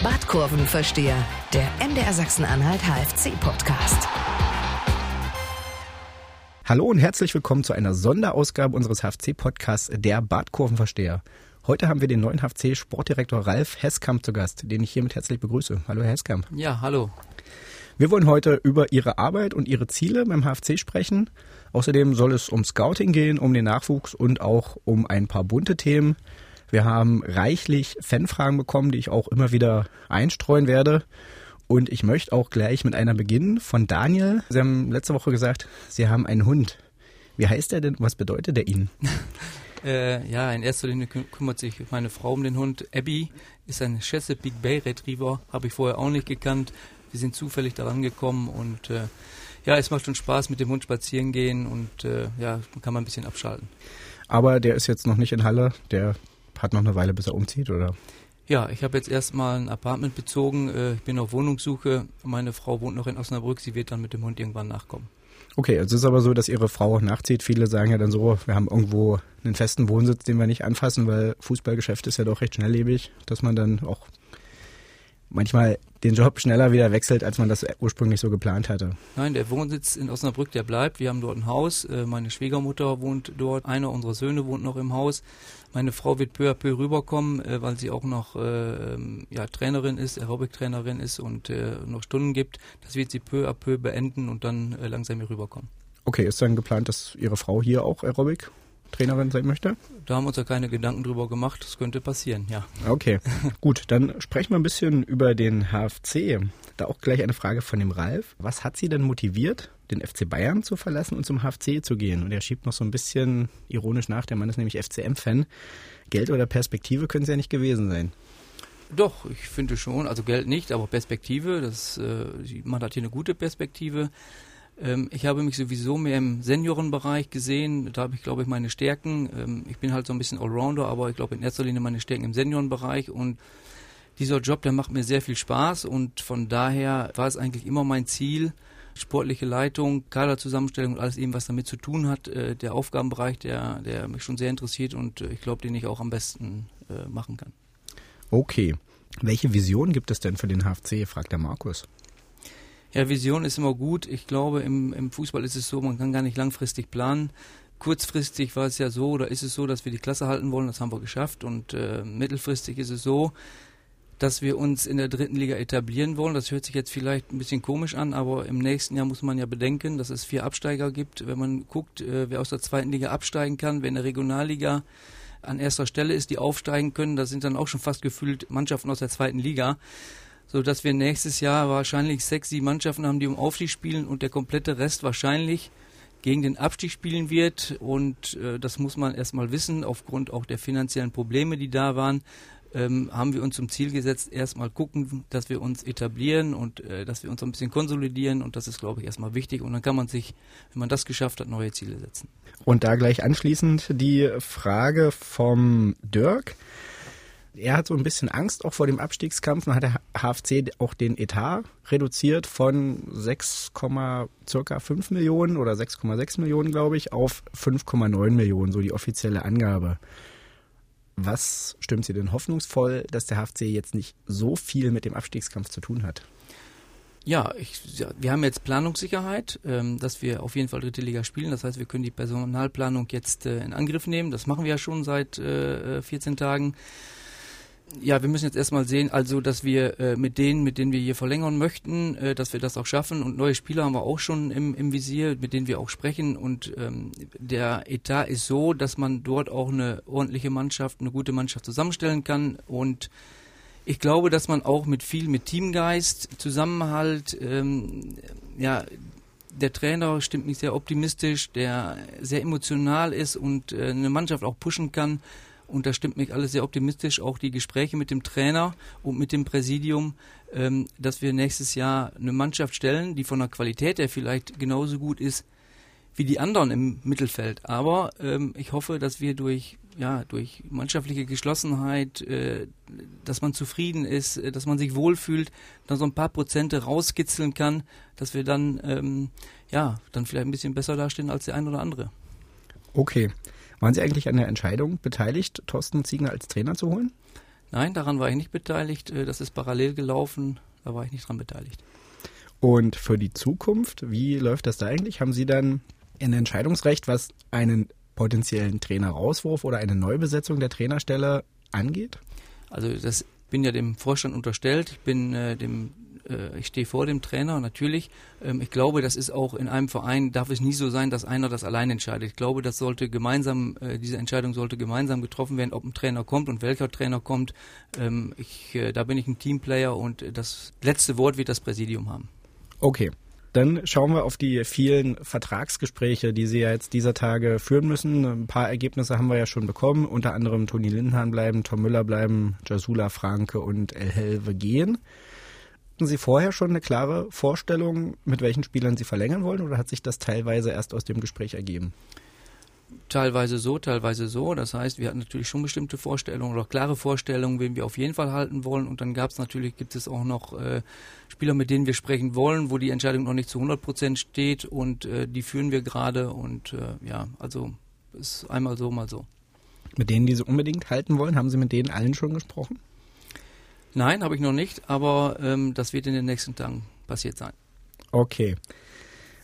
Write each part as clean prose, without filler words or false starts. Bad Kurvenversteher, der MDR Sachsen-Anhalt HFC-Podcast. Hallo und herzlich willkommen zu einer Sonderausgabe unseres HFC-Podcasts, der Bad Kurvenversteher. Heute haben wir den neuen HFC-Sportdirektor Ralf Hesskamp zu Gast, den ich hiermit herzlich begrüße. Hallo, Herr Hesskamp. Ja, hallo. Wir wollen heute über Ihre Arbeit und Ihre Ziele beim HFC sprechen. Außerdem soll es um Scouting gehen, um den Nachwuchs und auch um ein paar bunte Themen. Wir haben reichlich Fanfragen bekommen, die ich auch immer wieder einstreuen werde. Und ich möchte auch gleich mit einer beginnen von Daniel. Sie haben letzte Woche gesagt, Sie haben einen Hund. Wie heißt der denn? Was bedeutet der Ihnen? Ja, in erster Linie kümmert sich meine Frau um den Hund. Abby ist ein Chesapeake Bay Retriever, habe ich vorher auch nicht gekannt. Wir sind zufällig daran gekommen und ja, es macht schon Spaß, mit dem Hund spazieren gehen und ja, kann man ein bisschen abschalten. Aber der ist jetzt noch nicht in Halle, der hat noch eine Weile, bis er umzieht, oder? Ja, ich habe jetzt erstmal ein Apartment bezogen, ich bin auf Wohnungssuche, meine Frau wohnt noch in Osnabrück, sie wird dann mit dem Hund irgendwann nachkommen. Okay, es ist aber so, dass Ihre Frau nachzieht. Viele sagen ja dann so, wir haben irgendwo einen festen Wohnsitz, den wir nicht anfassen, weil Fußballgeschäft ist ja doch recht schnelllebig, dass man dann auch manchmal den Job schneller wieder wechselt, als man das ursprünglich so geplant hatte. Nein, der Wohnsitz in Osnabrück, der bleibt. Wir haben dort ein Haus. Meine Schwiegermutter wohnt dort. Einer unserer Söhne wohnt noch im Haus. Meine Frau wird peu à peu rüberkommen, weil sie auch noch Trainerin ist, Aerobic-Trainerin ist und noch Stunden gibt. Das wird sie peu à peu beenden und dann langsam hier rüberkommen. Okay, ist dann geplant, dass Ihre Frau hier auch Aerobic Trainerin sein möchte? Da haben wir uns ja keine Gedanken drüber gemacht. Das könnte passieren, ja. Okay, gut. Dann sprechen wir ein bisschen über den HFC. Da auch gleich eine Frage von dem Ralf. Was hat Sie denn motiviert, den FC Bayern zu verlassen und zum HFC zu gehen? Und er schiebt noch so ein bisschen ironisch nach, der Mann ist nämlich FCM-Fan. Geld oder Perspektive können es ja nicht gewesen sein. Doch, ich finde schon. Also Geld nicht, aber Perspektive. Man hat hier eine gute Perspektive. Ich habe mich sowieso mehr im Seniorenbereich gesehen, da habe ich, glaube ich, meine Stärken. Ich bin halt so ein bisschen Allrounder, aber ich glaube in erster Linie meine Stärken im Seniorenbereich und dieser Job, der macht mir sehr viel Spaß und von daher war es eigentlich immer mein Ziel, sportliche Leitung, Kaderzusammenstellung und alles eben, was damit zu tun hat, der Aufgabenbereich, der mich schon sehr interessiert und ich glaube, den ich auch am besten machen kann. Okay, welche Vision gibt es denn für den HFC, fragt der Markus. Ja, Vision ist immer gut. Ich glaube, im Fußball ist es so, man kann gar nicht langfristig planen. Kurzfristig war es ja so, oder ist es so, dass wir die Klasse halten wollen, das haben wir geschafft. Und mittelfristig ist es so, dass wir uns in der dritten Liga etablieren wollen. Das hört sich jetzt vielleicht ein bisschen komisch an, aber im nächsten Jahr muss man ja bedenken, dass es 4 Absteiger gibt. Wenn man guckt, wer aus der zweiten Liga absteigen kann, wer in der Regionalliga an erster Stelle ist, die aufsteigen können, da sind dann auch schon fast gefühlt Mannschaften aus der zweiten Liga. So dass wir nächstes Jahr wahrscheinlich 6, 7 Mannschaften haben, die um Aufstieg spielen und der komplette Rest wahrscheinlich gegen den Abstieg spielen wird. Und das muss man erstmal wissen, aufgrund auch der finanziellen Probleme, die da waren, haben wir uns zum Ziel gesetzt, erstmal gucken, dass wir uns etablieren und dass wir uns ein bisschen konsolidieren. Und das ist, glaube ich, erstmal wichtig. Und dann kann man sich, wenn man das geschafft hat, neue Ziele setzen. Und da gleich anschließend die Frage vom Dirk. Er hat so ein bisschen Angst auch vor dem Abstiegskampf. Dann hat der HFC auch den Etat reduziert von 6,5 Millionen oder 6,6 Millionen, glaube ich, auf 5,9 Millionen, so die offizielle Angabe. Was stimmt Sie denn hoffnungsvoll, dass der HFC jetzt nicht so viel mit dem Abstiegskampf zu tun hat? Ja, wir haben jetzt Planungssicherheit, dass wir auf jeden Fall dritte Liga spielen. Das heißt, wir können die Personalplanung jetzt in Angriff nehmen. Das machen wir ja schon seit 14 Tagen. Ja, wir müssen jetzt erstmal sehen, also dass wir mit denen wir hier verlängern möchten, dass wir das auch schaffen und neue Spieler haben wir auch schon im Visier, mit denen wir auch sprechen und der Etat ist so, dass man dort auch eine ordentliche Mannschaft, eine gute Mannschaft zusammenstellen kann und ich glaube, dass man auch mit Teamgeist, Zusammenhalt, der Trainer stimmt mich sehr optimistisch, der sehr emotional ist und eine Mannschaft auch pushen kann. Und das stimmt mich alles sehr optimistisch, auch die Gespräche mit dem Trainer und mit dem Präsidium, dass wir nächstes Jahr eine Mannschaft stellen, die von der Qualität her vielleicht genauso gut ist wie die anderen im Mittelfeld. Aber ich hoffe, dass wir durch mannschaftliche Geschlossenheit, dass man zufrieden ist, dass man sich wohlfühlt, dann so ein paar Prozente rauskitzeln kann, dass wir dann, dann vielleicht ein bisschen besser dastehen als der ein oder andere. Okay. Waren Sie eigentlich an der Entscheidung beteiligt, Thorsten Zieger als Trainer zu holen? Nein, daran war ich nicht beteiligt. Das ist parallel gelaufen. Da war ich nicht dran beteiligt. Und für die Zukunft, wie läuft das da eigentlich? Haben Sie dann ein Entscheidungsrecht, was einen potenziellen Trainerauswurf oder eine Neubesetzung der Trainerstelle angeht? Also das bin ja dem Vorstand unterstellt. Ich stehe vor dem Trainer, natürlich. Ich glaube, das ist auch in einem Verein, darf es nie so sein, dass einer das allein entscheidet. Ich glaube, das sollte gemeinsam, diese Entscheidung sollte gemeinsam getroffen werden, ob ein Trainer kommt und welcher Trainer kommt. Da bin ich ein Teamplayer und das letzte Wort wird das Präsidium haben. Okay, dann schauen wir auf die vielen Vertragsgespräche, die Sie ja jetzt dieser Tage führen müssen. Ein paar Ergebnisse haben wir ja schon bekommen, unter anderem Toni Lindhahn bleiben, Tom Müller bleiben, Jasula Franke und El Helwe gehen. Hatten Sie vorher schon eine klare Vorstellung, mit welchen Spielern Sie verlängern wollen, oder hat sich das teilweise erst aus dem Gespräch ergeben? Teilweise so, teilweise so. Das heißt, wir hatten natürlich schon bestimmte Vorstellungen oder klare Vorstellungen, wen wir auf jeden Fall halten wollen. Und dann gibt es auch noch Spieler, mit denen wir sprechen wollen, wo die Entscheidung noch nicht zu 100% steht. Und die führen wir gerade. Und also ist einmal so, mal so. Mit denen, die Sie unbedingt halten wollen, haben Sie mit denen allen schon gesprochen? Nein, habe ich noch nicht, aber das wird in den nächsten Tagen passiert sein. Okay.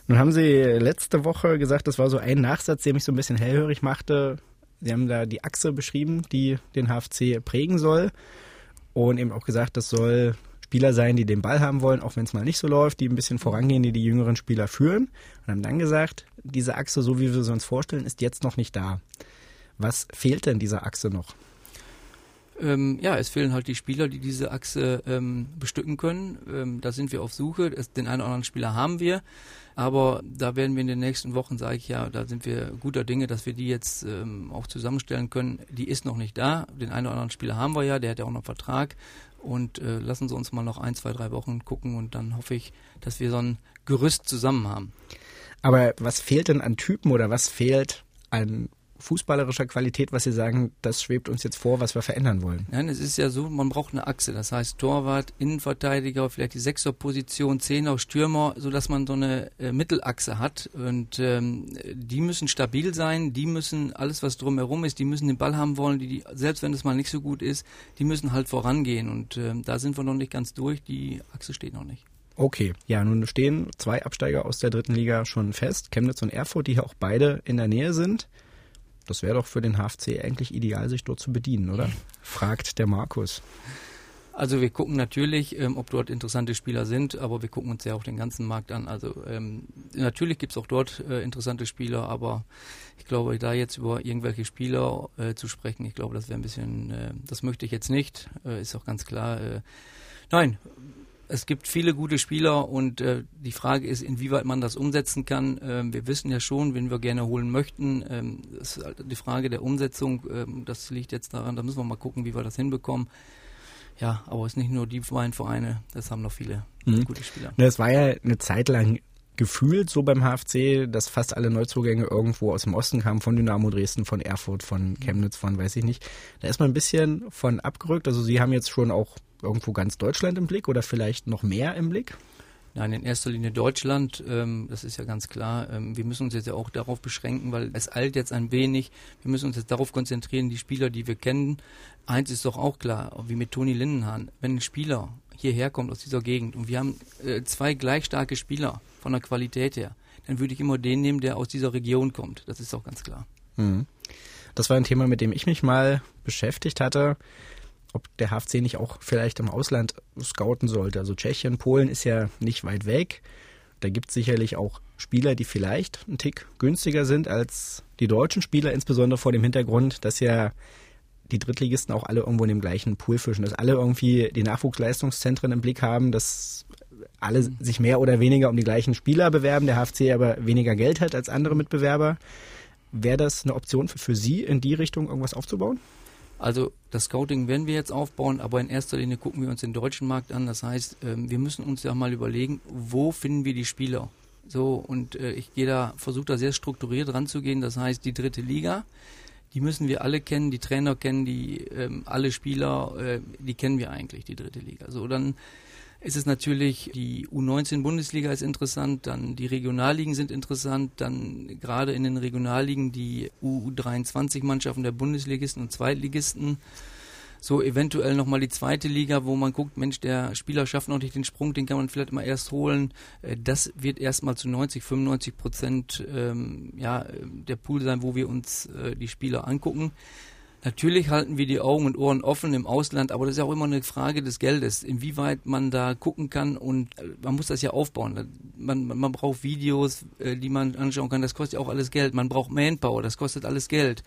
Nun haben Sie letzte Woche gesagt, das war so ein Nachsatz, der mich so ein bisschen hellhörig machte. Sie haben da die Achse beschrieben, die den HFC prägen soll. Und eben auch gesagt, das soll Spieler sein, die den Ball haben wollen, auch wenn es mal nicht so läuft, die ein bisschen vorangehen, die jüngeren Spieler führen. Und haben dann gesagt, diese Achse, so wie wir sie uns vorstellen, ist jetzt noch nicht da. Was fehlt denn dieser Achse noch? Es fehlen halt die Spieler, die diese Achse bestücken können. Da sind wir auf Suche. Den einen oder anderen Spieler haben wir, aber da werden wir in den nächsten Wochen, da sind wir guter Dinge, dass wir die jetzt auch zusammenstellen können. Die ist noch nicht da. Den einen oder anderen Spieler haben wir ja, der hat ja auch noch einen Vertrag. Und lassen Sie uns mal noch 1, 2, 3 Wochen gucken und dann hoffe ich, dass wir so ein Gerüst zusammen haben. Aber was fehlt denn an Typen oder was fehlt an fußballerischer Qualität, was Sie sagen, das schwebt uns jetzt vor, was wir verändern wollen? Nein, es ist ja so, man braucht eine Achse, das heißt Torwart, Innenverteidiger, vielleicht die 6er-Position, 10er, Stürmer, sodass man so eine Mittelachse hat und die müssen stabil sein, die müssen alles, was drumherum ist, die müssen den Ball haben wollen, die selbst wenn es mal nicht so gut ist, die müssen halt vorangehen und da sind wir noch nicht ganz durch, die Achse steht noch nicht. Okay, ja, nun stehen 2 Absteiger aus der 3. Liga schon fest, Chemnitz und Erfurt, die ja auch beide in der Nähe sind. Das wäre doch für den HFC eigentlich ideal, sich dort zu bedienen, oder? Fragt der Markus. Also wir gucken natürlich, ob dort interessante Spieler sind, aber wir gucken uns ja auch den ganzen Markt an. Also natürlich gibt es auch dort interessante Spieler, aber ich glaube, da jetzt über irgendwelche Spieler zu sprechen, ich glaube, das wäre ein bisschen, das möchte ich jetzt nicht, ist auch ganz klar. Nein, es gibt viele gute Spieler und die Frage ist, inwieweit man das umsetzen kann. Wir wissen ja schon, wen wir gerne holen möchten. Das ist die Frage der Umsetzung. Das liegt jetzt daran, da müssen wir mal gucken, wie wir das hinbekommen. Ja, aber es sind nicht nur die beiden Vereine, das haben noch viele gute Spieler. Das war ja eine Zeit lang gefühlt so beim HFC, dass fast alle Neuzugänge irgendwo aus dem Osten kamen, von Dynamo Dresden, von Erfurt, von Chemnitz, von weiß ich nicht. Da ist man ein bisschen von abgerückt. Also Sie haben jetzt schon auch irgendwo ganz Deutschland im Blick oder vielleicht noch mehr im Blick? Nein, in erster Linie Deutschland, das ist ja ganz klar. Wir müssen uns jetzt ja auch darauf beschränken, weil es eilt jetzt ein wenig. Wir müssen uns jetzt darauf konzentrieren, die Spieler, die wir kennen. Eins ist doch auch klar, wie mit Toni Lindenhahn. Wenn ein Spieler hierher kommt aus dieser Gegend und wir haben 2 gleich starke Spieler von der Qualität her, dann würde ich immer den nehmen, der aus dieser Region kommt. Das ist auch ganz klar. Das war ein Thema, mit dem ich mich mal beschäftigt hatte. Ob der HFC nicht auch vielleicht im Ausland scouten sollte. Also Tschechien, Polen ist ja nicht weit weg. Da gibt es sicherlich auch Spieler, die vielleicht einen Tick günstiger sind als die deutschen Spieler, insbesondere vor dem Hintergrund, dass ja die Drittligisten auch alle irgendwo in dem gleichen Pool fischen, dass alle irgendwie die Nachwuchsleistungszentren im Blick haben, dass alle sich mehr oder weniger um die gleichen Spieler bewerben, der HFC aber weniger Geld hat als andere Mitbewerber. Wäre das eine Option für Sie, in die Richtung irgendwas aufzubauen? Also das Scouting werden wir jetzt aufbauen, aber in erster Linie gucken wir uns den deutschen Markt an. Das heißt, wir müssen uns ja mal überlegen, wo finden wir die Spieler? So, und ich versuche da sehr strukturiert ranzugehen. Das heißt, die 3. Liga, die müssen wir alle kennen, die Trainer kennen, die alle Spieler, die kennen wir eigentlich, die 3. Liga. So, dann ist es natürlich, die U19-Bundesliga ist interessant, dann die Regionalligen sind interessant, dann gerade in den Regionalligen die U23-Mannschaften der Bundesligisten und Zweitligisten. so eventuell nochmal die zweite Liga, wo man guckt, Mensch, der Spieler schafft noch nicht den Sprung, den kann man vielleicht mal erst holen. Das wird erstmal zu 90-95% der Pool sein, wo wir uns die Spieler angucken. Natürlich halten wir die Augen und Ohren offen im Ausland, aber das ist ja auch immer eine Frage des Geldes, inwieweit man da gucken kann, und man muss das ja aufbauen. Man braucht Videos, die man anschauen kann, das kostet ja auch alles Geld. Man braucht Manpower, das kostet alles Geld.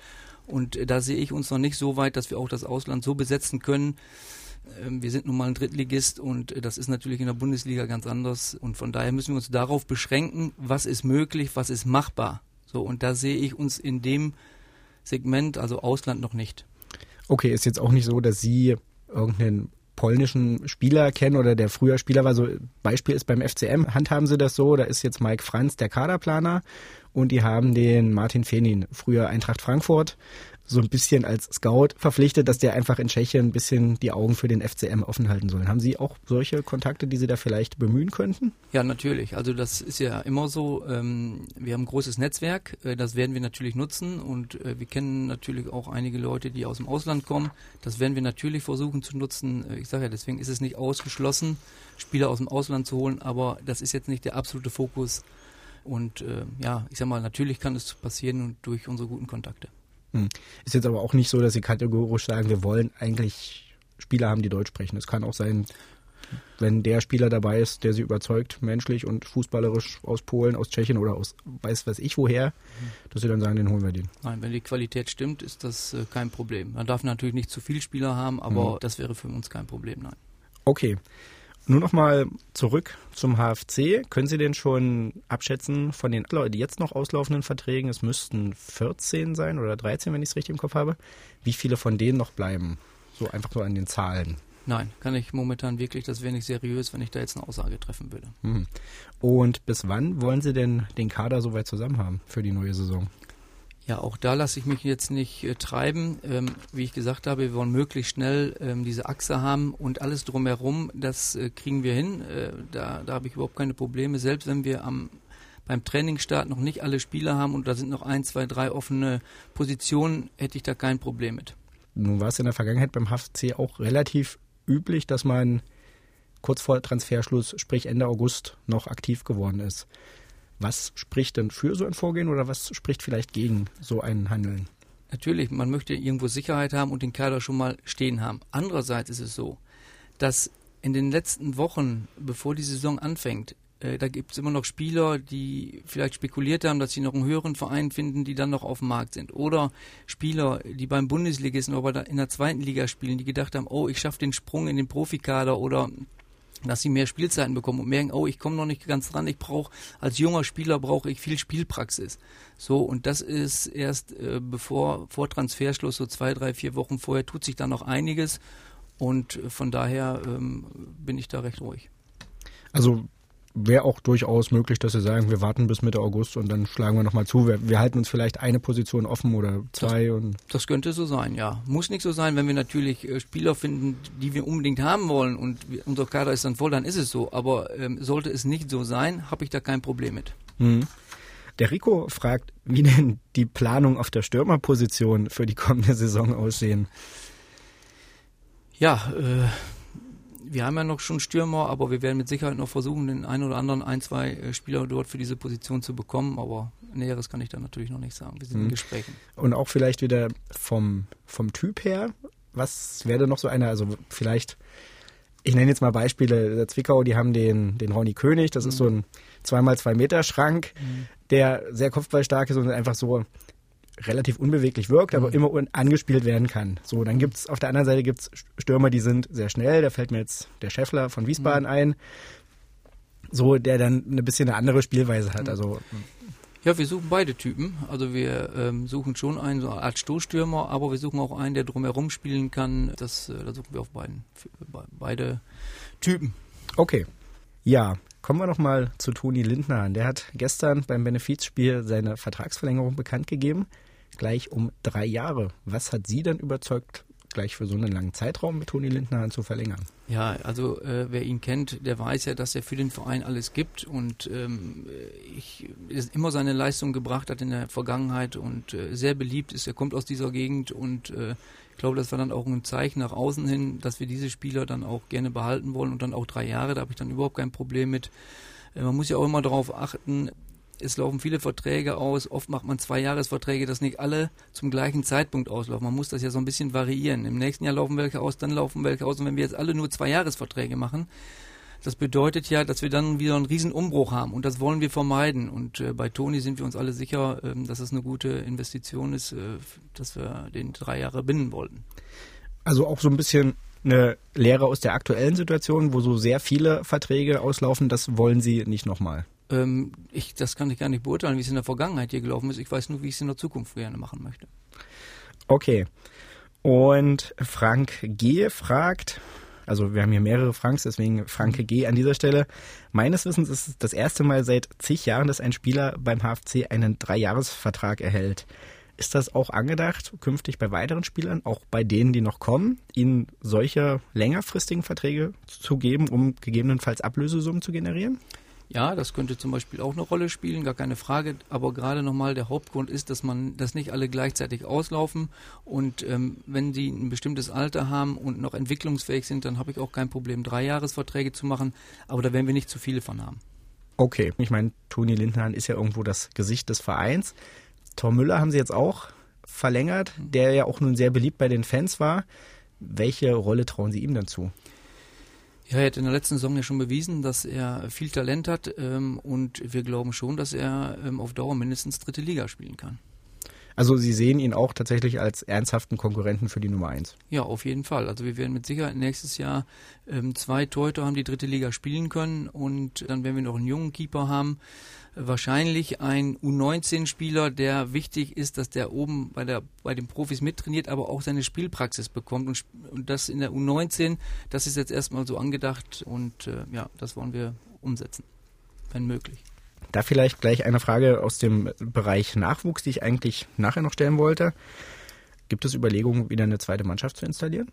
Und da sehe ich uns noch nicht so weit, dass wir auch das Ausland so besetzen können. Wir sind nun mal ein Drittligist und das ist natürlich in der Bundesliga ganz anders. Und von daher müssen wir uns darauf beschränken, was ist möglich, was ist machbar. So, und da sehe ich uns in dem Segment, also Ausland, noch nicht. Okay, ist jetzt auch nicht so, dass Sie irgendeinen polnischen Spieler kennen oder der früher Spieler war. So Beispiel ist beim FCM, handhaben Sie das so, da ist jetzt Mike Franz der Kaderplaner und die haben den Martin Fenin, früher Eintracht Frankfurt, so ein bisschen als Scout verpflichtet, dass der einfach in Tschechien ein bisschen die Augen für den FCM offen halten soll. Haben Sie auch solche Kontakte, die Sie da vielleicht bemühen könnten? Ja, natürlich. Also das ist ja immer so. Wir haben ein großes Netzwerk. Das werden wir natürlich nutzen. Und wir kennen natürlich auch einige Leute, die aus dem Ausland kommen. Das werden wir natürlich versuchen zu nutzen. Ich sage ja, deswegen ist es nicht ausgeschlossen, Spieler aus dem Ausland zu holen. Aber das ist jetzt nicht der absolute Fokus. Und ich sage mal, natürlich kann es passieren und durch unsere guten Kontakte. Ist jetzt aber auch nicht so, dass Sie kategorisch sagen, wir wollen eigentlich Spieler haben, die Deutsch sprechen. Es kann auch sein, wenn der Spieler dabei ist, der Sie überzeugt, menschlich und fußballerisch aus Polen, aus Tschechien oder aus weiß ich woher, dass Sie dann sagen, den holen wir den. Nein, wenn die Qualität stimmt, ist das kein Problem. Man darf natürlich nicht zu viele Spieler haben, aber das wäre für uns kein Problem, nein. Okay. Nur nochmal zurück zum HFC. Können Sie denn schon abschätzen von den jetzt noch auslaufenden Verträgen, es müssten 14 sein oder 13, wenn ich es richtig im Kopf habe, wie viele von denen noch bleiben? So einfach so an den Zahlen. Nein, kann ich momentan wirklich, das wäre nicht seriös, wenn ich da jetzt eine Aussage treffen würde. Und bis wann wollen Sie denn den Kader soweit zusammen haben für die neue Saison? Ja, auch da lasse ich mich jetzt nicht treiben. Wie ich gesagt habe, wir wollen möglichst schnell diese Achse haben und alles drumherum, das kriegen wir hin. Da habe ich überhaupt keine Probleme. Selbst wenn wir beim Trainingsstart noch nicht alle Spieler haben und da sind noch 1, 2, 3 offene Positionen, hätte ich da kein Problem mit. Nun war es in der Vergangenheit beim HFC auch relativ üblich, dass man kurz vor Transferschluss, sprich Ende August, noch aktiv geworden ist. Was spricht denn für so ein Vorgehen oder was spricht vielleicht gegen so ein Handeln? Natürlich, man möchte irgendwo Sicherheit haben und den Kader schon mal stehen haben. Andererseits ist es so, dass in den letzten Wochen, bevor die Saison anfängt, da gibt es immer noch Spieler, die vielleicht spekuliert haben, dass sie noch einen höheren Verein finden, die dann noch auf dem Markt sind. Oder Spieler, die beim Bundesligisten oder in der zweiten Liga spielen, die gedacht haben, oh, ich schaffe den Sprung in den Profikader oder dass sie mehr Spielzeiten bekommen und merken, oh, ich komme noch nicht ganz dran, als junger Spieler brauche ich viel Spielpraxis. So, und das ist erst vor Transferschluss, so 2, 3, 4 Wochen vorher, tut sich da noch einiges und von daher bin ich da recht ruhig. Also wäre auch durchaus möglich, dass Sie sagen, wir warten bis Mitte August und dann schlagen wir nochmal zu. Wir halten uns vielleicht eine Position offen oder 2. Das könnte so sein, ja. Muss nicht so sein, wenn wir natürlich Spieler finden, die wir unbedingt haben wollen und unser Kader ist dann voll, dann ist es so. Aber sollte es nicht so sein, habe ich da kein Problem mit. Der Rico fragt, wie denn die Planung auf der Stürmerposition für die kommende Saison aussehen. Ja, wir haben ja noch schon Stürmer, aber wir werden mit Sicherheit noch versuchen, den einen oder anderen 1, 2 Spieler dort für diese Position zu bekommen. Aber Näheres kann ich da natürlich noch nicht sagen. Wir sind in Gesprächen. Und auch vielleicht wieder vom Typ her, was wäre denn noch so einer, also vielleicht, ich nenne jetzt mal Beispiele, der Zwickau, die haben den Ronny König, das ist so ein 2x2 Meter Schrank, der sehr kopfballstark ist und einfach so relativ unbeweglich wirkt, aber immer angespielt werden kann. So, dann gibt es auf der anderen Seite Stürmer, die sind sehr schnell. Da fällt mir jetzt der Schäffler von Wiesbaden ein, so der dann ein bisschen eine andere Spielweise hat. Also ja, wir suchen beide Typen. Also wir suchen schon einen, so eine Art Stoßstürmer, aber wir suchen auch einen, der drumherum spielen kann. Da suchen wir auf beide Typen. Okay, ja. Kommen wir nochmal zu Toni Lindhahn. Der hat gestern beim Benefizspiel seine Vertragsverlängerung bekannt gegeben. Gleich um 3 Jahre. Was hat Sie denn überzeugt, gleich für so einen langen Zeitraum mit Toni Lindhahn zu verlängern? Ja, also wer ihn kennt, der weiß ja, dass er für den Verein alles gibt und immer seine Leistung gebracht hat in der Vergangenheit und sehr beliebt ist. Er kommt aus dieser Gegend und ich glaube, das war dann auch ein Zeichen nach außen hin, dass wir diese Spieler dann auch gerne behalten wollen und dann auch 3 Jahre, da habe ich dann überhaupt kein Problem mit. Man muss ja auch immer darauf achten, es laufen viele Verträge aus, oft macht man 2-Jahres-Verträge, dass nicht alle zum gleichen Zeitpunkt auslaufen. Man muss das ja so ein bisschen variieren. Im nächsten Jahr laufen welche aus, dann laufen welche aus. Und wenn wir jetzt alle nur 2-Jahres-Verträge machen, das bedeutet ja, dass wir dann wieder einen riesen Umbruch haben. Und das wollen wir vermeiden. Und bei Toni sind wir uns alle sicher, dass es eine gute Investition ist, dass wir den 3 Jahre binden wollten. Also auch so ein bisschen eine Lehre aus der aktuellen Situation, wo so sehr viele Verträge auslaufen, das wollen Sie nicht nochmal. Das kann ich gar nicht beurteilen, wie es in der Vergangenheit hier gelaufen ist. Ich weiß nur, wie ich es in der Zukunft gerne machen möchte. Okay. Und Frank G. fragt, also wir haben hier mehrere Franks, deswegen Frank G. an dieser Stelle. Meines Wissens ist es das erste Mal seit zig Jahren, dass ein Spieler beim HFC einen 3-Jahres-Vertrag erhält. Ist das auch angedacht, künftig bei weiteren Spielern, auch bei denen, die noch kommen, ihnen solche längerfristigen Verträge zu geben, um gegebenenfalls Ablösesummen zu generieren? Ja, das könnte zum Beispiel auch eine Rolle spielen, gar keine Frage. Aber gerade nochmal der Hauptgrund ist, dass nicht alle gleichzeitig auslaufen. Und wenn die ein bestimmtes Alter haben und noch entwicklungsfähig sind, dann habe ich auch kein Problem, 3-Jahres-Verträge zu machen. Aber da werden wir nicht zu viele von haben. Okay, ich meine, Toni Lindhahn ist ja irgendwo das Gesicht des Vereins. Tom Müller haben Sie jetzt auch verlängert, der ja auch nun sehr beliebt bei den Fans war. Welche Rolle trauen Sie ihm dann zu? Ja, er hat in der letzten Saison ja schon bewiesen, dass er viel Talent hat und wir glauben schon, dass er auf Dauer mindestens 3. Liga spielen kann. Also Sie sehen ihn auch tatsächlich als ernsthaften Konkurrenten für die Nummer 1? Ja, auf jeden Fall. Also wir werden mit Sicherheit nächstes Jahr 2 Torhüter haben, die 3. Liga spielen können und dann werden wir noch einen jungen Keeper haben. Wahrscheinlich ein U19-Spieler, der wichtig ist, dass der oben bei den Profis mittrainiert, aber auch seine Spielpraxis bekommt und das in der U19, das ist jetzt erstmal so angedacht und ja, das wollen wir umsetzen, wenn möglich. Da vielleicht gleich eine Frage aus dem Bereich Nachwuchs, die ich eigentlich nachher noch stellen wollte. Gibt es Überlegungen, wieder eine zweite Mannschaft zu installieren?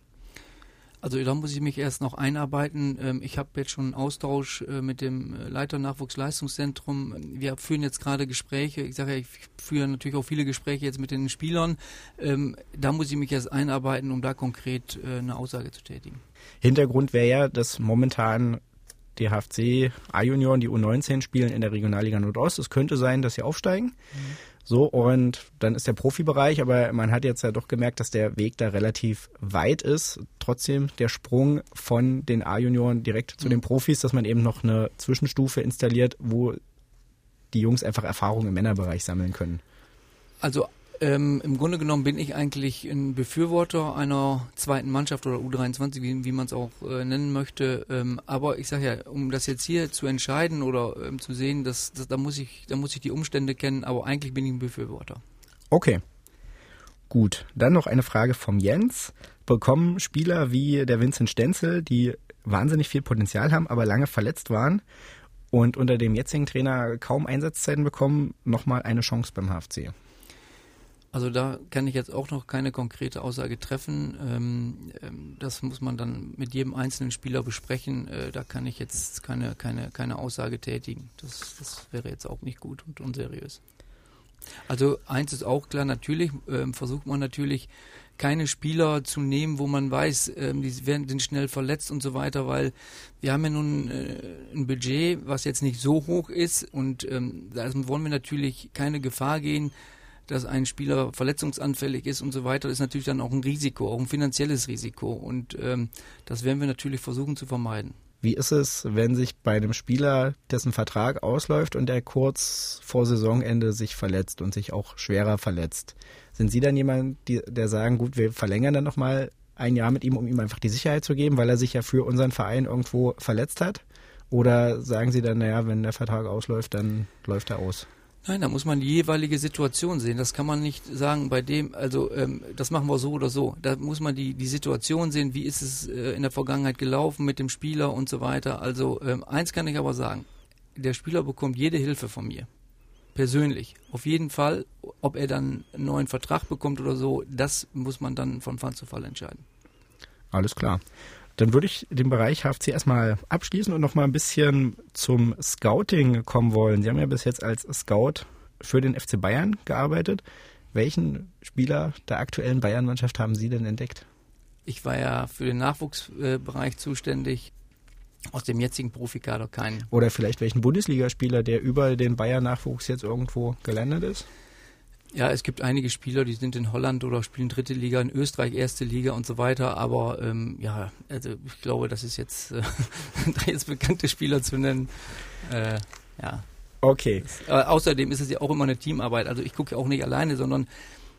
Also da muss ich mich erst noch einarbeiten. Ich habe jetzt schon einen Austausch mit dem Leiter Nachwuchsleistungszentrum. Wir führen jetzt gerade Gespräche. Ich sage ja, ich führe natürlich auch viele Gespräche jetzt mit den Spielern. Da muss ich mich erst einarbeiten, um da konkret eine Aussage zu tätigen. Hintergrund wäre ja, dass momentan die HFC A-Junioren, die U19 spielen in der Regionalliga Nordost. Es könnte sein, dass sie aufsteigen. Mhm. So, und dann ist der Profibereich, aber man hat jetzt ja doch gemerkt, dass der Weg da relativ weit ist. Trotzdem der Sprung von den A-Junioren direkt zu den Profis, dass man eben noch eine Zwischenstufe installiert, wo die Jungs einfach Erfahrung im Männerbereich sammeln können. Also im Grunde genommen bin ich eigentlich ein Befürworter einer zweiten Mannschaft oder U23, wie man es auch nennen möchte. Aber ich sage ja, um das jetzt hier zu entscheiden oder zu sehen, da muss ich die Umstände kennen. Aber eigentlich bin ich ein Befürworter. Okay, gut. Dann noch eine Frage vom Jens. Bekommen Spieler wie der Vincent Stenzel, die wahnsinnig viel Potenzial haben, aber lange verletzt waren und unter dem jetzigen Trainer kaum Einsatzzeiten bekommen, nochmal eine Chance beim HFC? Also da kann ich jetzt auch noch keine konkrete Aussage treffen. Das muss man dann mit jedem einzelnen Spieler besprechen. Da kann ich jetzt keine Aussage tätigen. Das wäre jetzt auch nicht gut und unseriös. Also eins ist auch klar, natürlich versucht man natürlich keine Spieler zu nehmen, wo man weiß, die werden schnell verletzt und so weiter, weil wir haben ja nun ein Budget, was jetzt nicht so hoch ist und da wollen wir natürlich keine Gefahr gehen, dass ein Spieler verletzungsanfällig ist und so weiter, ist natürlich dann auch ein Risiko, auch ein finanzielles Risiko. Und das werden wir natürlich versuchen zu vermeiden. Wie ist es, wenn sich bei einem Spieler, dessen Vertrag ausläuft und der kurz vor Saisonende sich verletzt und sich auch schwerer verletzt? Sind Sie dann jemand, der sagen, gut, wir verlängern dann nochmal ein Jahr mit ihm, um ihm einfach die Sicherheit zu geben, weil er sich ja für unseren Verein irgendwo verletzt hat? Oder sagen Sie dann, naja, wenn der Vertrag ausläuft, dann läuft er aus? Nein, da muss man die jeweilige Situation sehen. Das kann man nicht sagen bei dem, also das machen wir so oder so. Da muss man die Situation sehen, wie ist es in der Vergangenheit gelaufen mit dem Spieler und so weiter. Also eins kann ich aber sagen, der Spieler bekommt jede Hilfe von mir. persönlich. Auf jeden Fall, ob er dann einen neuen Vertrag bekommt oder so, das muss man dann von Fall zu Fall entscheiden. Alles klar. Dann würde ich den Bereich HFC erstmal abschließen und nochmal ein bisschen zum Scouting kommen wollen. Sie haben ja bis jetzt als Scout für den FC Bayern gearbeitet. Welchen Spieler der aktuellen Bayern-Mannschaft haben Sie denn entdeckt? Ich war ja für den Nachwuchsbereich zuständig. Aus dem jetzigen Profikader keinen. Oder vielleicht welchen Bundesligaspieler, der über den Bayern-Nachwuchs jetzt irgendwo gelandet ist? Ja, es gibt einige Spieler, die sind in Holland oder spielen dritte Liga, in Österreich erste Liga und so weiter. Aber ja, also ich glaube, das ist jetzt da jetzt bekannte Spieler zu nennen. Ja. Okay. Außerdem ist es ja auch immer eine Teamarbeit. Also ich gucke auch nicht alleine, sondern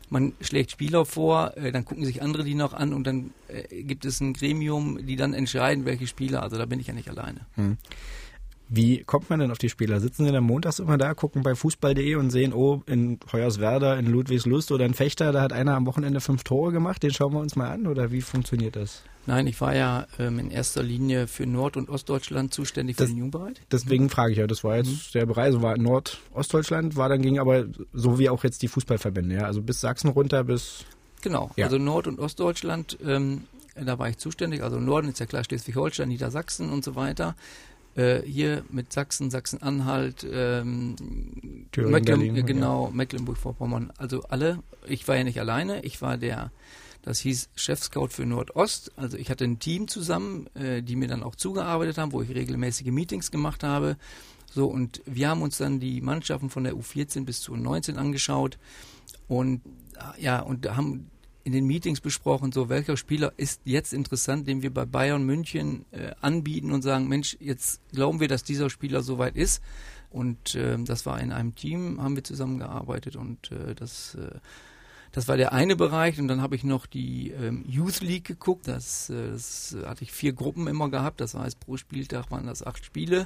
man schlägt Spieler vor, dann gucken sich andere die noch an und dann gibt es ein Gremium, die dann entscheiden, welche Spieler. Also da bin ich ja nicht alleine. Hm. Wie kommt man denn auf die Spieler? Sitzen sie dann montags immer da, gucken bei fußball.de und sehen, oh, in Hoyerswerda, in Ludwigslust oder in Vechta, da hat einer am Wochenende 5 Tore gemacht, den schauen wir uns mal an, oder wie funktioniert das? Nein, ich war ja in erster Linie für Nord- und Ostdeutschland zuständig, für den Jugendbereich. Deswegen frage ich ja, das war jetzt der Bereich, so war Nord-Ostdeutschland, war dann ging aber so wie auch jetzt die Fußballverbände, ja, also bis Sachsen runter, bis... Genau, ja. Also Nord- und Ostdeutschland, da war ich zuständig, also Norden ist ja klar Schleswig-Holstein, Niedersachsen und so weiter. Hier mit Sachsen, Sachsen-Anhalt, Thüringen, genau, ja. Mecklenburg-Vorpommern, also alle. Ich war ja nicht alleine, ich war das hieß Chef-Scout für Nordost. Also ich hatte ein Team zusammen, die mir dann auch zugearbeitet haben, wo ich regelmäßige Meetings gemacht habe. So, und wir haben uns dann die Mannschaften von der U14 bis zur U19 angeschaut und ja, und haben in den Meetings besprochen, so welcher Spieler ist jetzt interessant, den wir bei Bayern München anbieten und sagen, Mensch, jetzt glauben wir, dass dieser Spieler soweit ist. Und das war in einem Team, haben wir zusammengearbeitet und das war der eine Bereich. Und dann habe ich noch die Youth League geguckt, das hatte ich 4 Gruppen immer gehabt, das heißt pro Spieltag waren das 8 Spiele.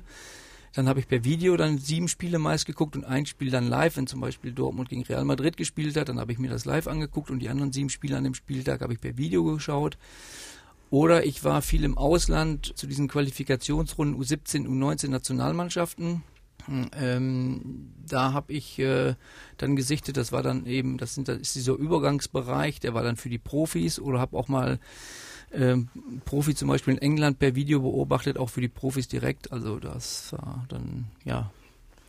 Dann habe ich per Video dann 7 Spiele meist geguckt und ein Spiel dann live, wenn zum Beispiel Dortmund gegen Real Madrid gespielt hat, dann habe ich mir das live angeguckt und die anderen 7 Spiele an dem Spieltag habe ich per Video geschaut. Oder ich war viel im Ausland zu diesen Qualifikationsrunden U17, U19 Nationalmannschaften. Da habe ich dann gesichtet, das war dann eben, das ist dieser Übergangsbereich, der war dann für die Profis, oder habe auch mal Profi zum Beispiel in England per Video beobachtet, auch für die Profis direkt. Also das war dann, ja,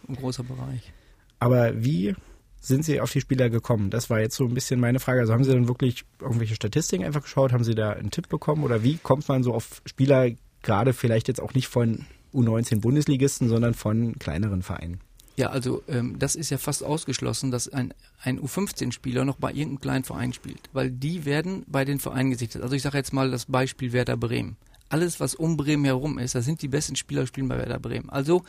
ein großer Bereich. Aber wie sind Sie auf die Spieler gekommen? Das war jetzt so ein bisschen meine Frage. Also haben Sie dann wirklich irgendwelche Statistiken einfach geschaut? Haben Sie da einen Tipp bekommen? Oder wie kommt man so auf Spieler, gerade vielleicht jetzt auch nicht von U19-Bundesligisten, sondern von kleineren Vereinen? Ja, also das ist ja fast ausgeschlossen, dass ein U15-Spieler noch bei irgendeinem kleinen Verein spielt, weil die werden bei den Vereinen gesichtet. Also ich sage jetzt mal das Beispiel Werder Bremen. Alles, was um Bremen herum ist, da sind die besten Spieler, spielen bei Werder Bremen. Also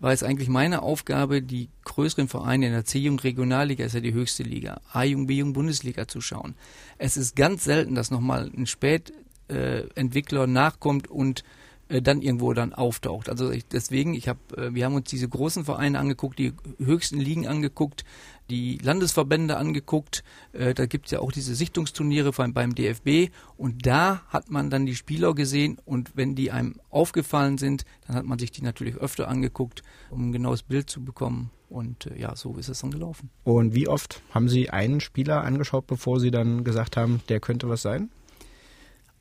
war es eigentlich meine Aufgabe, die größeren Vereine in der C-Jugend Regionalliga, ist ja die höchste Liga, A-Jugend, B-Jugend Bundesliga zu schauen. Es ist ganz selten, dass nochmal ein Spätentwickler nachkommt und dann irgendwo dann auftaucht. Also wir haben uns diese großen Vereine angeguckt, die höchsten Ligen angeguckt, die Landesverbände angeguckt. Da gibt es ja auch diese Sichtungsturniere beim DFB und da hat man dann die Spieler gesehen und wenn die einem aufgefallen sind, dann hat man sich die natürlich öfter angeguckt, um ein genaues Bild zu bekommen und ja, so ist es dann gelaufen. Und wie oft haben Sie einen Spieler angeschaut, bevor Sie dann gesagt haben, der könnte was sein?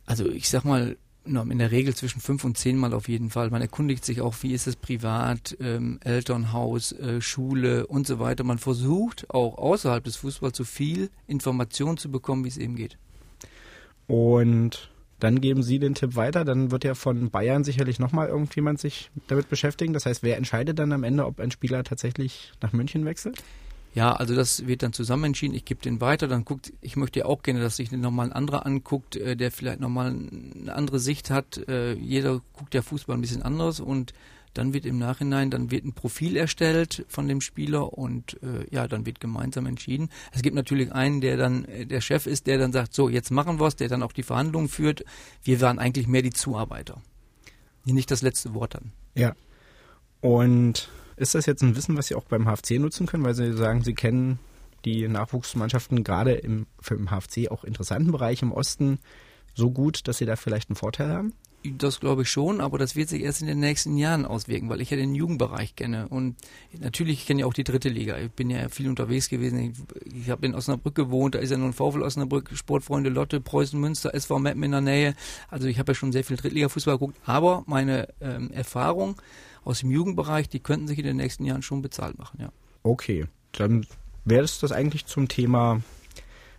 Also ich sag mal, in der Regel zwischen 5 und 10 Mal auf jeden Fall. Man erkundigt sich auch, wie ist es privat, Elternhaus, Schule und so weiter. Man versucht auch außerhalb des Fußballs so viel Information zu bekommen, wie es eben geht. Und dann geben Sie den Tipp weiter. Dann wird ja von Bayern sicherlich nochmal irgendjemand sich damit beschäftigen. Das heißt, wer entscheidet dann am Ende, ob ein Spieler tatsächlich nach München wechselt? Ja, also das wird dann zusammen entschieden, ich gebe den weiter, dann ich möchte ja auch gerne, dass sich nochmal ein anderer anguckt, der vielleicht nochmal eine andere Sicht hat, jeder guckt ja Fußball ein bisschen anders und dann wird im Nachhinein, dann wird ein Profil erstellt von dem Spieler und ja, dann wird gemeinsam entschieden. Es gibt natürlich einen, der dann der Chef ist, der dann sagt, so jetzt machen wir's, der dann auch die Verhandlungen führt, wir waren eigentlich mehr die Zuarbeiter, die nicht das letzte Wort hatten. Ja, und... Ist das jetzt ein Wissen, was Sie auch beim HFC nutzen können? Weil Sie sagen, Sie kennen die Nachwuchsmannschaften gerade für den HFC auch interessanten Bereich im Osten so gut, dass Sie da vielleicht einen Vorteil haben? Das glaube ich schon, aber das wird sich erst in den nächsten Jahren auswirken, weil ich ja den Jugendbereich kenne. Und natürlich, ich kenne ja auch die dritte Liga. Ich bin ja viel unterwegs gewesen. Ich habe in Osnabrück gewohnt, da ist ja nun VfL Osnabrück, Sportfreunde Lotte, Preußen Münster, SV Meppen in der Nähe. Also ich habe ja schon sehr viel Drittliga-Fußball geguckt. Aber meine Erfahrung aus dem Jugendbereich, die könnten sich in den nächsten Jahren schon bezahlt machen, ja. Okay, dann wäre es das eigentlich zum Thema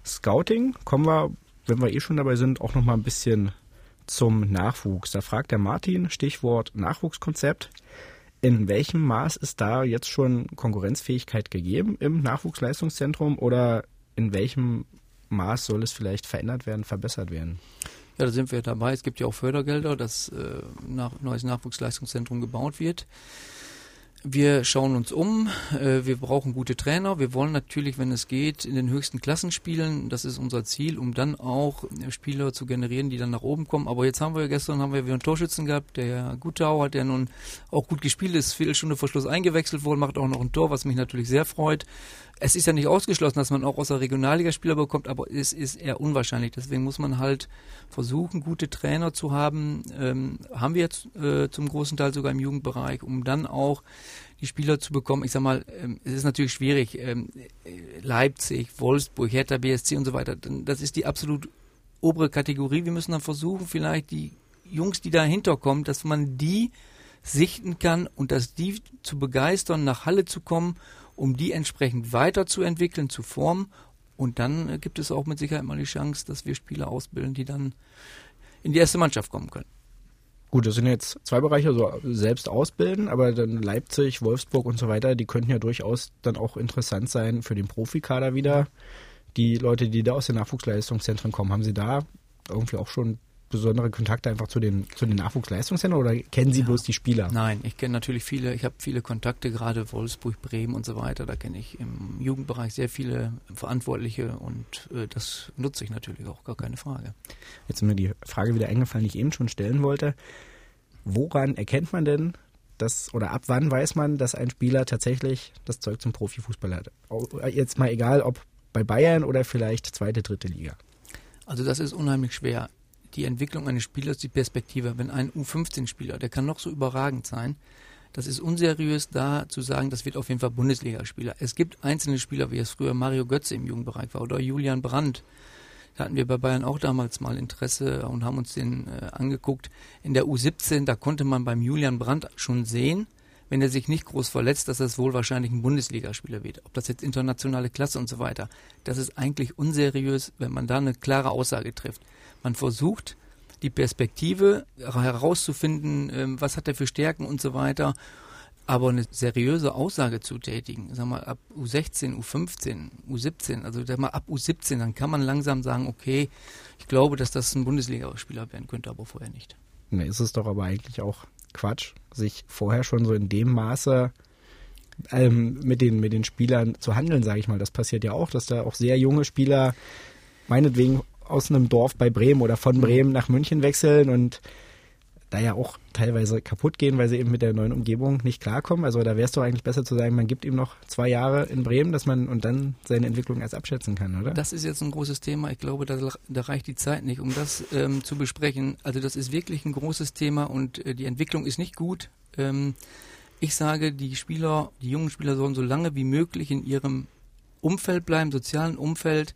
Scouting. Kommen wir, wenn wir eh schon dabei sind, auch nochmal ein bisschen zum Nachwuchs. Da fragt der Martin, Stichwort Nachwuchskonzept, in welchem Maß ist da jetzt schon Konkurrenzfähigkeit gegeben im Nachwuchsleistungszentrum oder in welchem Maß soll es vielleicht verändert werden, verbessert werden? Ja, da sind wir dabei. Es gibt ja auch Fördergelder, dass neues Nachwuchsleistungszentrum gebaut wird. Wir schauen uns um, wir brauchen gute Trainer, wir wollen natürlich, wenn es geht, in den höchsten Klassen spielen, das ist unser Ziel, um dann auch Spieler zu generieren, die dann nach oben kommen, aber jetzt haben wir gestern wieder einen Torschützen gehabt, der Guttau hat ja nun auch gut gespielt, ist Viertelstunde vor Schluss eingewechselt worden, macht auch noch ein Tor, was mich natürlich sehr freut. Es ist ja nicht ausgeschlossen, dass man auch aus der Regionalliga Spieler bekommt, aber es ist eher unwahrscheinlich, deswegen muss man halt versuchen, gute Trainer zu haben, haben wir jetzt zum großen Teil sogar im Jugendbereich, um dann auch die Spieler zu bekommen. Ich sag mal, es ist natürlich schwierig. Leipzig, Wolfsburg, Hertha BSC und so weiter. Das ist die absolut obere Kategorie. Wir müssen dann versuchen, vielleicht die Jungs, die dahinter kommen, dass man die sichten kann und dass die zu begeistern, nach Halle zu kommen, um die entsprechend weiterzuentwickeln, zu formen. Und dann gibt es auch mit Sicherheit mal die Chance, dass wir Spieler ausbilden, die dann in die erste Mannschaft kommen können. Gut, das sind jetzt zwei Bereiche, so also selbst ausbilden, aber dann Leipzig, Wolfsburg und so weiter, die könnten ja durchaus dann auch interessant sein für den Profikader wieder. Die Leute, die da aus den Nachwuchsleistungszentren kommen, haben Sie da irgendwie auch schon besondere Kontakte einfach zu den Nachwuchsleistungszentren oder kennen Sie bloß die Spieler? Nein, ich kenne natürlich viele, ich habe viele Kontakte, gerade Wolfsburg, Bremen und so weiter, da kenne ich im Jugendbereich sehr viele Verantwortliche und das nutze ich natürlich auch, gar keine Frage. Jetzt ist mir die Frage wieder eingefallen, die ich eben schon stellen wollte. Woran erkennt man denn, dass, oder ab wann weiß man, dass ein Spieler tatsächlich das Zeug zum Profifußballer hat? Jetzt mal egal, ob bei Bayern oder vielleicht zweite, dritte Liga. Also das ist unheimlich schwer. Die Entwicklung eines Spielers, die Perspektive. Wenn ein U15-Spieler, der kann noch so überragend sein, das ist unseriös da zu sagen, das wird auf jeden Fall Bundesligaspieler. Es gibt einzelne Spieler, wie es früher Mario Götze im Jugendbereich war oder Julian Brandt. Da hatten wir bei Bayern auch damals mal Interesse und haben uns den angeguckt. In der U17, da konnte man beim Julian Brandt schon sehen, wenn er sich nicht groß verletzt, dass das wohl wahrscheinlich ein Bundesligaspieler wird. Ob das jetzt internationale Klasse und so weiter. Das ist eigentlich unseriös, wenn man da eine klare Aussage trifft. Man versucht, die Perspektive herauszufinden, was hat er für Stärken und so weiter, aber eine seriöse Aussage zu tätigen, sag mal ab U16, U15, U17, also sag mal ab U17, dann kann man langsam sagen, okay, ich glaube, dass das ein Bundesligaspieler werden könnte, aber vorher nicht. Na, ist es doch aber eigentlich auch Quatsch, sich vorher schon so in dem Maße mit den Spielern zu handeln, sage ich mal. Das passiert ja auch, dass da auch sehr junge Spieler meinetwegen aus einem Dorf bei Bremen oder von Bremen nach München wechseln und da ja auch teilweise kaputt gehen, weil sie eben mit der neuen Umgebung nicht klarkommen. Also da wäre es doch eigentlich besser zu sagen, man gibt ihm noch 2 Jahre in Bremen, dass man und dann seine Entwicklung erst abschätzen kann, oder? Das ist jetzt ein großes Thema. Ich glaube, da reicht die Zeit nicht, um das zu besprechen. Also das ist wirklich ein großes Thema und die Entwicklung ist nicht gut. Ich sage, die jungen Spieler sollen so lange wie möglich in ihrem Umfeld bleiben, sozialen Umfeld.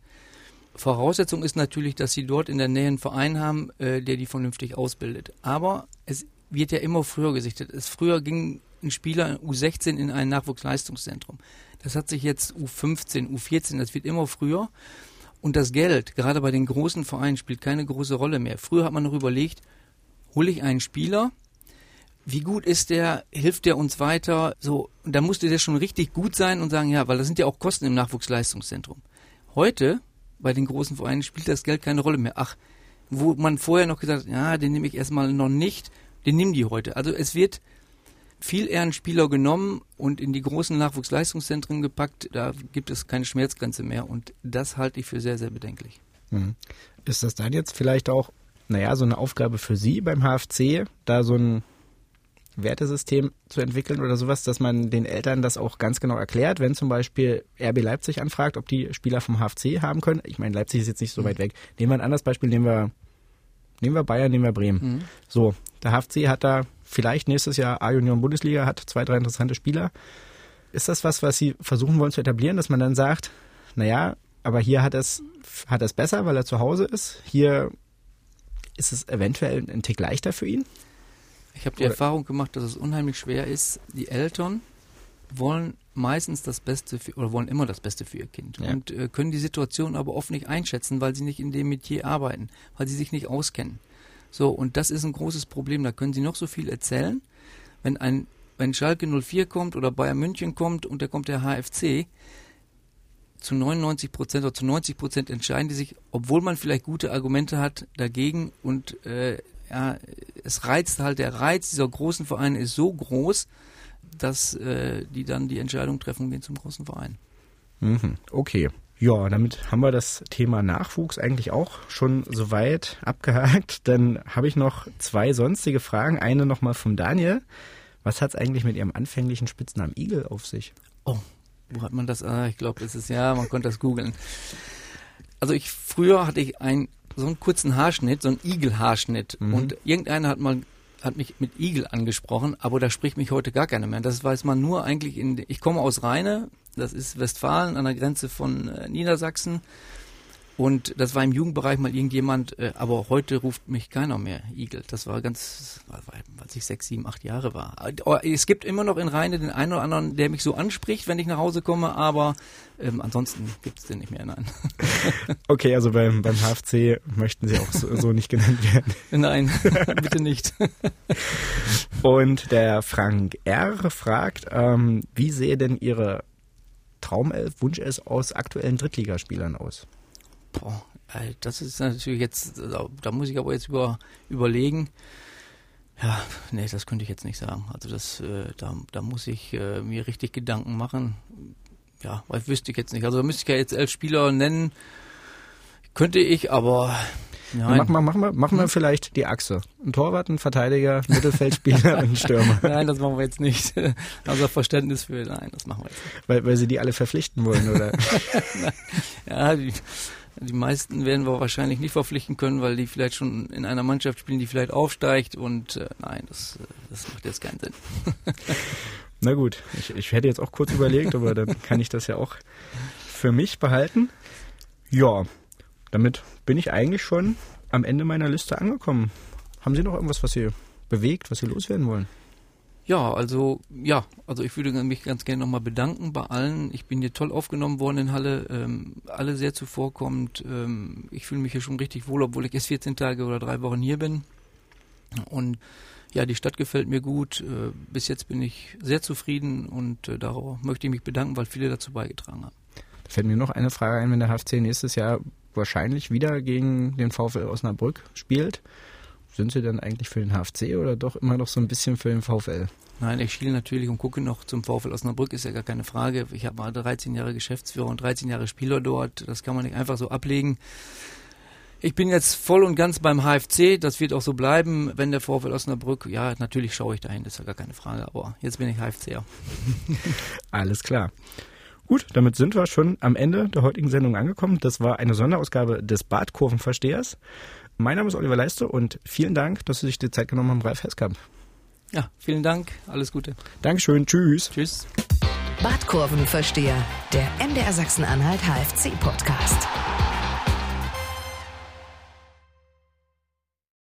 Voraussetzung ist natürlich, dass sie dort in der Nähe einen Verein haben, der die vernünftig ausbildet. Aber es wird ja immer früher gesichtet. Früher ging ein Spieler U16 in ein Nachwuchsleistungszentrum. Das hat sich jetzt U15, U14, das wird immer früher. Und das Geld, gerade bei den großen Vereinen, spielt keine große Rolle mehr. Früher hat man noch überlegt, hole ich einen Spieler, wie gut ist der, hilft der uns weiter? So, und da musste der schon richtig gut sein und sagen, ja, weil das sind ja auch Kosten im Nachwuchsleistungszentrum. Heute bei den großen Vereinen spielt das Geld keine Rolle mehr. Ach, wo man vorher noch gesagt hat, ja, den nehme ich erstmal noch nicht, den nehmen die heute. Also es wird viel eher ein Spieler genommen und in die großen Nachwuchsleistungszentren gepackt. Da gibt es keine Schmerzgrenze mehr und das halte ich für sehr, sehr bedenklich. Mhm. Ist das dann jetzt vielleicht auch, so eine Aufgabe für Sie beim HFC, da so ein Wertesystem zu entwickeln oder sowas, dass man den Eltern das auch ganz genau erklärt, wenn zum Beispiel RB Leipzig anfragt, ob die Spieler vom HFC haben können. Ich meine, Leipzig ist jetzt nicht so weit weg. Nehmen wir ein anderes Beispiel, nehmen wir Nehmen wir Bayern, nehmen wir Bremen. Mhm. So, der HFC hat da vielleicht nächstes Jahr A-Junioren-Bundesliga, hat 2, 3 interessante Spieler. Ist das was Sie versuchen wollen zu etablieren, dass man dann sagt, naja, aber hier hat er es besser, weil er zu Hause ist. Hier ist es eventuell ein Tick leichter für ihn. Ich habe die Erfahrung gemacht, dass es unheimlich schwer ist. Die Eltern wollen meistens das Beste wollen immer das Beste für ihr Kind, ja, und können die Situation aber oft nicht einschätzen, weil sie nicht in dem Metier arbeiten, weil sie sich nicht auskennen. So, und das ist ein großes Problem. Da können sie noch so viel erzählen. Wenn Schalke 04 kommt oder Bayern München kommt und da kommt der HFC, zu 99% oder zu 90% entscheiden die sich, obwohl man vielleicht gute Argumente hat, dagegen. Und ja, es reizt halt, der Reiz dieser großen Vereine ist so groß, dass die dann die Entscheidung treffen, gehen zum großen Verein. Mhm, okay. Ja, damit haben wir das Thema Nachwuchs eigentlich auch schon soweit abgehakt. Dann habe ich noch 2 sonstige Fragen. Eine nochmal von Daniel. Was hat es eigentlich mit Ihrem anfänglichen Spitznamen Igel auf sich? Oh, wo hat man das? Ah, ich glaube, es ist, ja, man konnte das googeln. Also früher hatte ich so einen kurzen Haarschnitt, so einen Igel-Haarschnitt. Mhm. Und irgendeiner hat mich mit Igel angesprochen, aber da spricht mich heute gar keiner mehr. Das weiß man nur eigentlich ich komme aus Rheine, das ist Westfalen, an der Grenze von Niedersachsen. Und das war im Jugendbereich mal irgendjemand, aber heute ruft mich keiner mehr Igel. Das war als ich 6, 7, 8 Jahre war. Es gibt immer noch in Rheine den einen oder anderen, der mich so anspricht, wenn ich nach Hause komme, aber ansonsten gibt es den nicht mehr, nein. Okay, also beim HFC möchten Sie auch so nicht genannt werden. Nein, bitte nicht. Und der Frank R. fragt, wie sähe denn Ihre Traumelf, Wunschelf aus aktuellen Drittligaspielern aus? Boah, das ist natürlich jetzt, da muss ich aber jetzt überlegen. Ja, nee, das könnte ich jetzt nicht sagen. Also da muss ich mir richtig Gedanken machen. Ja, weil wüsste ich jetzt nicht. Also da müsste ich ja jetzt 11 Spieler nennen. Könnte ich, aber nein. Machen wir vielleicht die Achse. Ein Torwart, ein Verteidiger, Mittelfeldspieler und ein Stürmer. Nein, das machen wir jetzt nicht. Also Verständnis für, nein, das machen wir jetzt nicht. Weil Sie die alle verpflichten wollen, oder? Ja, die meisten werden wir wahrscheinlich nicht verpflichten können, weil die vielleicht schon in einer Mannschaft spielen, die vielleicht aufsteigt. Und nein, das macht jetzt keinen Sinn. Na gut, ich hätte jetzt auch kurz überlegt, aber dann kann ich das ja auch für mich behalten. Ja, damit bin ich eigentlich schon am Ende meiner Liste angekommen. Haben Sie noch irgendwas, was Sie bewegt, was Sie loswerden wollen? Ja, also ich würde mich ganz gerne nochmal bedanken bei allen. Ich bin hier toll aufgenommen worden in Halle, alle sehr zuvorkommend. Ich fühle mich hier schon richtig wohl, obwohl ich erst 14 Tage oder 3 Wochen hier bin. Und ja, die Stadt gefällt mir gut. Bis jetzt bin ich sehr zufrieden und darüber möchte ich mich bedanken, weil viele dazu beigetragen haben. Da fällt mir noch eine Frage ein, wenn der HFC nächstes Jahr wahrscheinlich wieder gegen den VfL Osnabrück spielt. Sind Sie denn eigentlich für den HFC oder doch immer noch so ein bisschen für den VfL? Nein, ich schiele natürlich und gucke noch zum VfL Osnabrück, ist ja gar keine Frage. Ich war 13 Jahre Geschäftsführer und 13 Jahre Spieler dort. Das kann man nicht einfach so ablegen. Ich bin jetzt voll und ganz beim HFC. Das wird auch so bleiben, wenn der VfL Osnabrück... Ja, natürlich schaue ich dahin, das ist ja gar keine Frage. Aber jetzt bin ich HFCer. Alles klar. Gut, damit sind wir schon am Ende der heutigen Sendung angekommen. Das war eine Sonderausgabe des Bad Kurvenverstehers. Mein Name ist Oliver Leiste und vielen Dank, dass Sie sich die Zeit genommen haben, Ralf Hesskamp. Ja, vielen Dank, alles Gute. Dankeschön, tschüss. Tschüss. Bad Kurvenversteher, der MDR Sachsen-Anhalt HFC-Podcast.